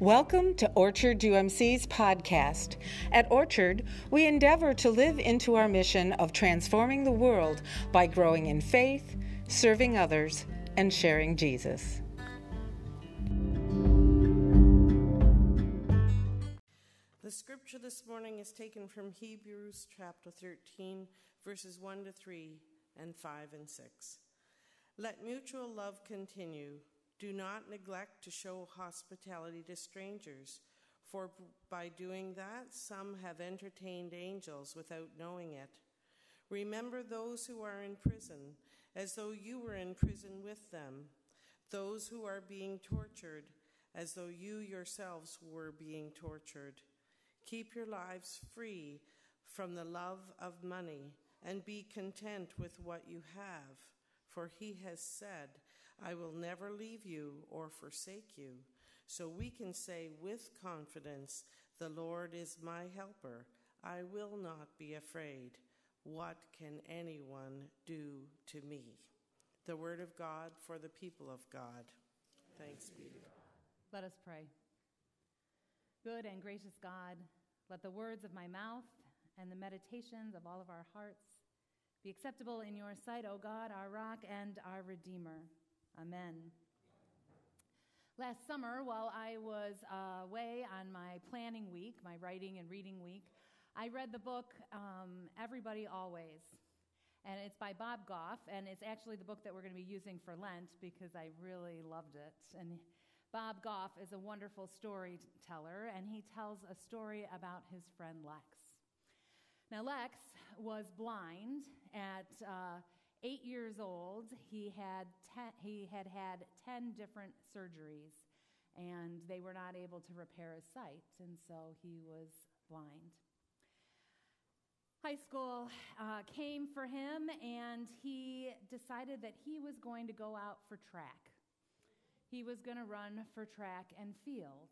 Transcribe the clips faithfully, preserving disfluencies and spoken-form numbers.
Welcome to Orchard U M C's podcast. At Orchard, we endeavor to live into our mission of transforming the world by growing in faith, serving others, and sharing Jesus. The scripture this morning is taken from Hebrews chapter thirteen, verses one to three and five and six. Let mutual love continue. Do not neglect to show hospitality to strangers, for by doing that, some have entertained angels without knowing it. Remember those who are in prison, as though you were in prison with them, those who are being tortured, as though you yourselves were being tortured. Keep your lives free from the love of money, and be content with what you have, for he has said, I will never leave you or forsake you. So we can say with confidence, the Lord is my helper. I will not be afraid. What can anyone do to me? The word of God for the people of God. Thanks be to God. Let us pray. Good and gracious God, let the words of my mouth and the meditations of all of our hearts be acceptable in your sight, O God, our rock and our redeemer. Amen. Last summer, while I was uh, away on my planning week, my writing and reading week, I read the book um, Everybody Always, and it's by Bob Goff, and it's actually the book that we're going to be using for Lent because I really loved it. And Bob Goff is a wonderful storyteller, and he tells a story about his friend Lex. Now, Lex was blind at... Uh, Eight years old, he had ten, he had had ten different surgeries, and they were not able to repair his sight, and so he was blind. High school uh, came for him, and he decided that he was going to go out for track. He was going to run for track and field,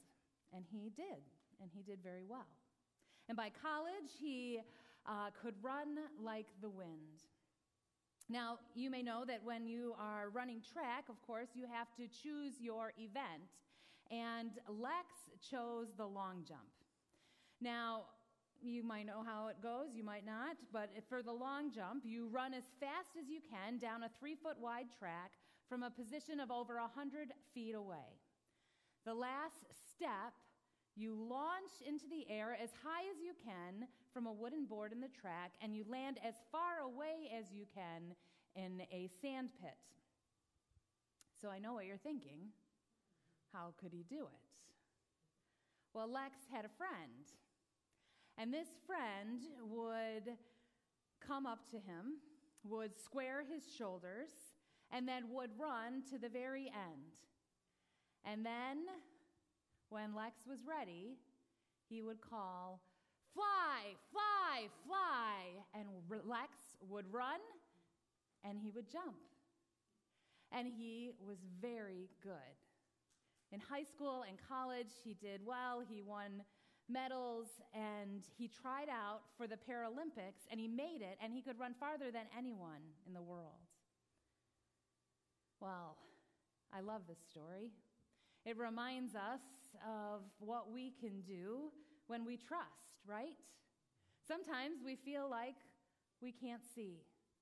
and he did, and he did very well. And by college, he uh, could run like the wind. Now, you may know that when you are running track, of course, you have to choose your event, and Lex chose the long jump. Now, you might know how it goes, you might not, but for the long jump, you run as fast as you can down a three-foot wide track from a position of over one hundred feet away. The last step, you launch into the air as high as you can from a wooden board in the track, and you land as far away as you can in a sand pit. So I know what you're thinking. How could he do it? Well, Lex had a friend, and this friend would come up to him, would square his shoulders, and then would run to the very end. And then... when Lex was ready, he would call, fly, fly, fly, and Lex would run, and he would jump. And he was very good. In high school and college, he did well, he won medals, and he tried out for the Paralympics, and he made it, and he could run farther than anyone in the world. Well, I love this story. It reminds us of what we can do when we trust, right? Sometimes we feel like we can't see,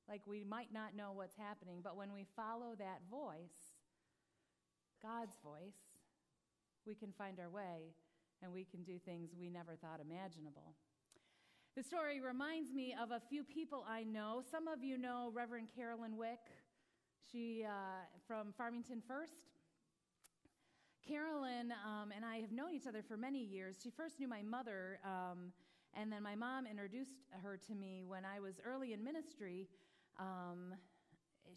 like we might not know what's happening, but when we follow that voice, God's voice, we can find our way and we can do things we never thought imaginable. The story reminds me of a few people I know. Some of you know Reverend Carolyn Wick, she uh, from Farmington First. Carolyn um, and I have known each other for many years. She first knew my mother, um, and then my mom introduced her to me when I was early in ministry um,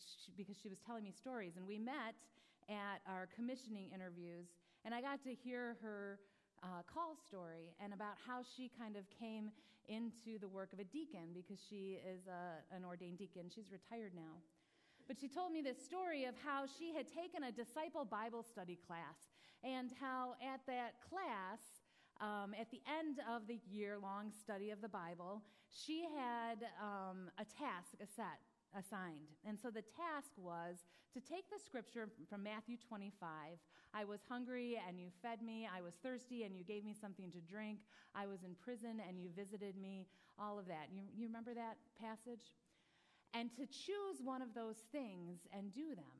she, because she was telling me stories. And we met at our commissioning interviews, and I got to hear her uh, call story and about how she kind of came into the work of a deacon because she is a, an ordained deacon. She's retired now. But she told me this story of how she had taken a disciple Bible study class and how at that class, um, at the end of the year-long study of the Bible, she had um, a task, a set, assigned. And so the task was to take the scripture from Matthew twenty-five. I was hungry and you fed me. I was thirsty and you gave me something to drink. I was in prison and you visited me. All of that. You, you remember that passage? And to choose one of those things and do them.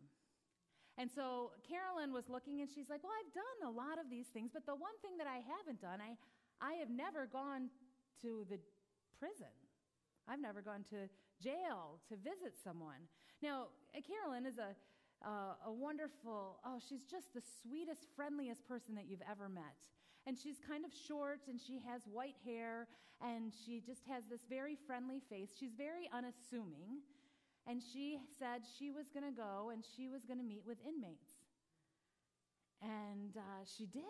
And so Carolyn was looking and she's like, well, I've done a lot of these things, but the one thing that I haven't done, I, I have never gone to the prison. I've never gone to jail to visit someone. Now, Carolyn is a, uh, a wonderful, oh, she's just the sweetest, friendliest person that you've ever met. And she's kind of short, and she has white hair, and she just has this very friendly face. She's very unassuming. And she said she was going to go, and she was going to meet with inmates. And uh, she did.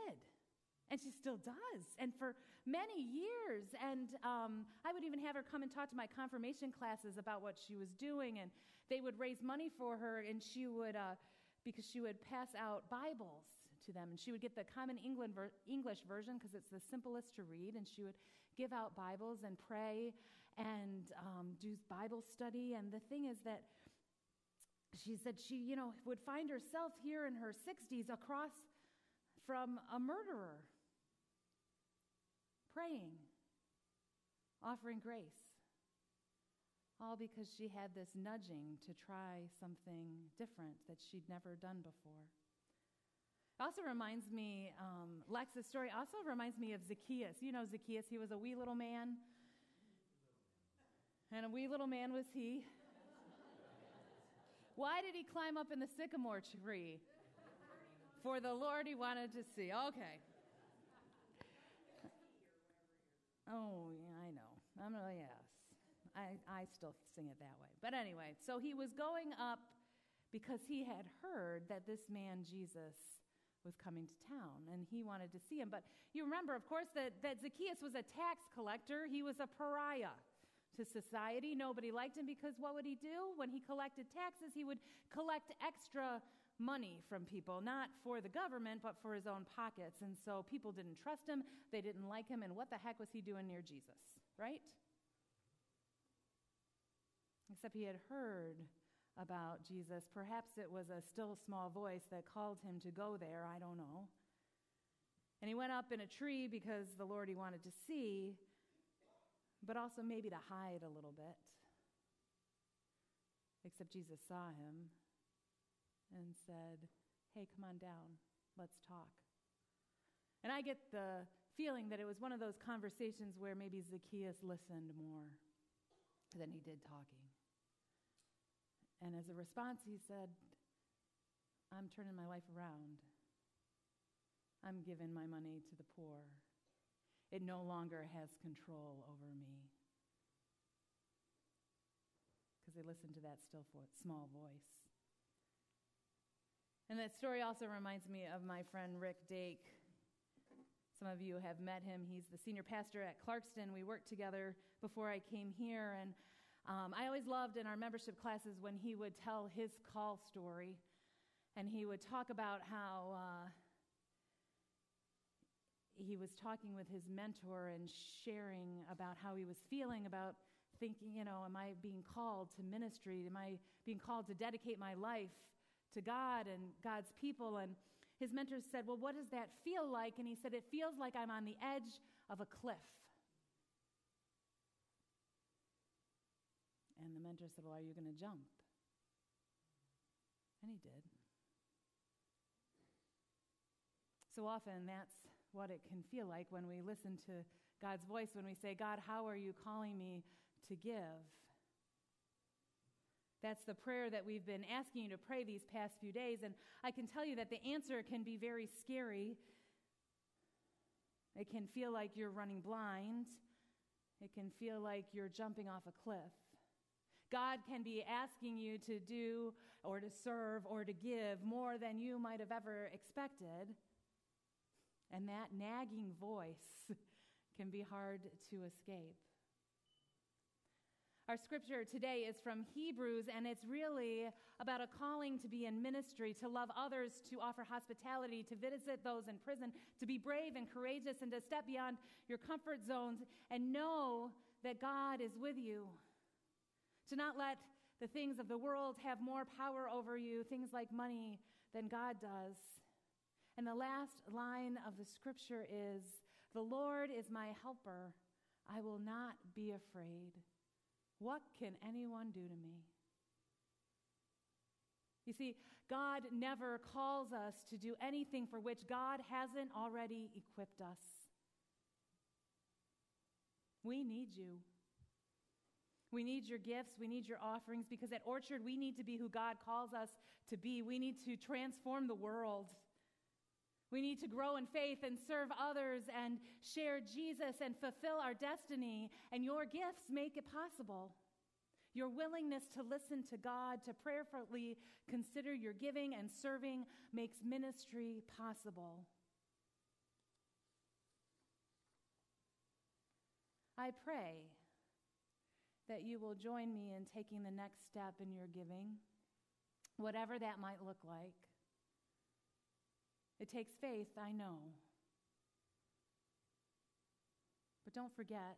And she still does, and for many years. And um, I would even have her come and talk to my confirmation classes about what she was doing, and they would raise money for her, and she would, uh, because she would pass out Bibles to them, and she would get the Common English version because it's the simplest to read, and she would give out Bibles and pray and um, do Bible study. And the thing is that she said she, you know, would find herself here in her sixties across from a murderer, praying, offering grace, all because she had this nudging to try something different that she'd never done before. It also reminds me, um, Lex's story also reminds me of Zacchaeus. You know Zacchaeus, he was a wee little man, and a wee little man was he. Why did he climb up in the sycamore tree? For the Lord he wanted to see. Okay. Oh, yeah, I know. I'm really, yes. I, I still sing it that way. But anyway, so he was going up because he had heard that this man, Jesus, was coming to town, and he wanted to see him. But you remember, of course, that, that Zacchaeus was a tax collector. He was a pariah to society. Nobody liked him because what would he do? When he collected taxes, he would collect extra money from people, not for the government, but for his own pockets. And so people didn't trust him, they didn't like him, and what the heck was he doing near Jesus, right? Except he had heard about Jesus. Perhaps it was a still small voice that called him to go there, I don't know. And he went up in a tree because the Lord he wanted to see, but also maybe to hide a little bit. Except Jesus saw him and said, hey, come on down, let's talk. And I get the feeling that it was one of those conversations where maybe Zacchaeus listened more than he did talking. And as a response, he said, I'm turning my life around. I'm giving my money to the poor. It no longer has control over me. Because they listened to that still small voice. And that story also reminds me of my friend Rick Dake. Some of you have met him. He's the senior pastor at Clarkston. We worked together before I came here. And um, I always loved in our membership classes when he would tell his call story. And he would talk about how uh, he was talking with his mentor and sharing about how he was feeling about thinking, you know, am I being called to ministry? Am I being called to dedicate my life to God and God's people? And his mentor said, well, what does that feel like? And he said, it feels like I'm on the edge of a cliff. And the mentor said, well, are you going to jump? And he did. So often that's what it can feel like when we listen to God's voice, when we say, God, how are you calling me to give? That's the prayer that we've been asking you to pray these past few days, and I can tell you that the answer can be very scary. It can feel like you're running blind. It can feel like you're jumping off a cliff. God can be asking you to do or to serve or to give more than you might have ever expected, and that nagging voice can be hard to escape. Our scripture today is from Hebrews, and it's really about a calling to be in ministry, to love others, to offer hospitality, to visit those in prison, to be brave and courageous, and to step beyond your comfort zones and know that God is with you. To not let The things of the world have more power over you, things like money, than God does. And the last line of the scripture is, "The Lord is my helper. I will not be afraid. What can anyone do to me?" You see, God never calls us to do anything for which God hasn't already equipped us. We need you. We need your gifts. We need your offerings, because at Orchard, we need to be who God calls us to be. We need to transform the world. We need to grow in faith and serve others and share Jesus and fulfill our destiny, and your gifts make it possible. Your willingness to listen to God, to prayerfully consider your giving and serving, makes ministry possible. I pray that you will join me in taking the next step in your giving, whatever that might look like. It takes faith, I know. But don't forget,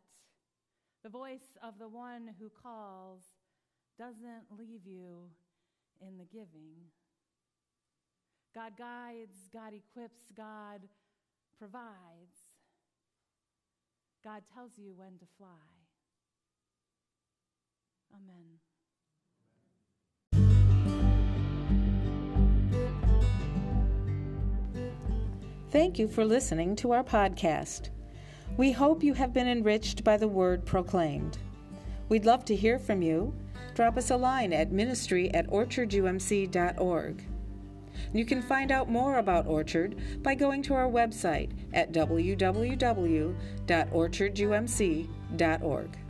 the voice of the one who calls doesn't leave you in the giving. God guides, God equips, God provides. God tells you when to fly. Amen. Thank you for listening to our podcast. We hope you have been enriched by the word proclaimed. We'd love to hear from you. Drop us a line at ministry at orchard u m c dot org. You can find out more about Orchard by going to our website at w w w dot orchard u m c dot org.